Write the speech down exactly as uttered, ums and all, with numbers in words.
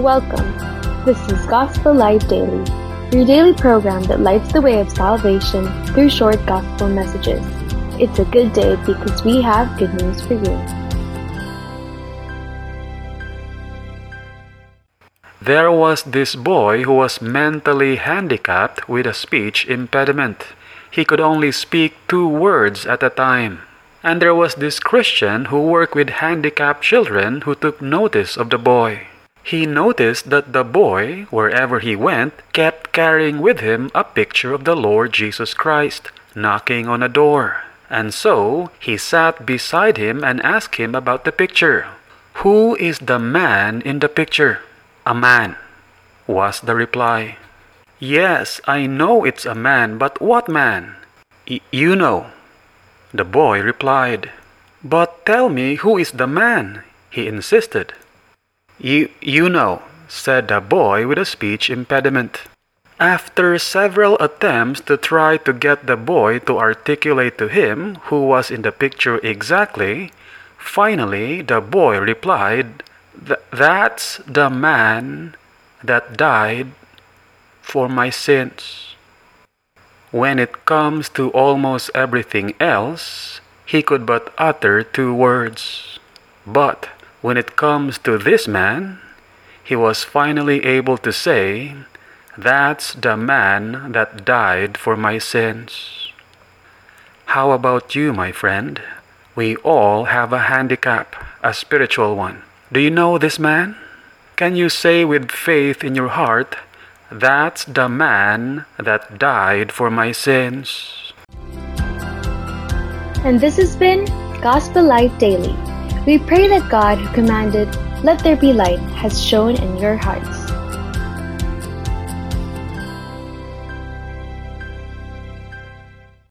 Welcome. This is Gospel Light Daily, your daily program that lights the way of salvation through short gospel messages. It's a good day because we have good news for you. There was this boy who was mentally handicapped with a speech impediment. He could only speak two words at a time. And there was this Christian who worked with handicapped children who took notice of the boy. He noticed that the boy, wherever he went, kept carrying with him a picture of the Lord Jesus Christ, knocking on a door. And so he sat beside him and asked him about the picture. "Who is the man in the picture?" "A man," was the reply. "Yes, I know it's a man, but what man?" Y- you know. The boy replied. "But tell me, who is the man?" he insisted. You, you know, said the boy with a speech impediment. After several attempts to try to get the boy to articulate to him who was in the picture exactly, finally the boy replied, Th- That's the man that died for my sins." When it comes to almost everything else, he could but utter two words. But when it comes to this man, he was finally able to say, "That's the man that died for my sins." How about you, my friend? We all have a handicap, a spiritual one. Do you know this man? Can you say with faith in your heart, "That's the man that died for my sins"? And this has been Gospel Light Daily. We pray that God, who commanded, "Let there be light," has shone in your hearts.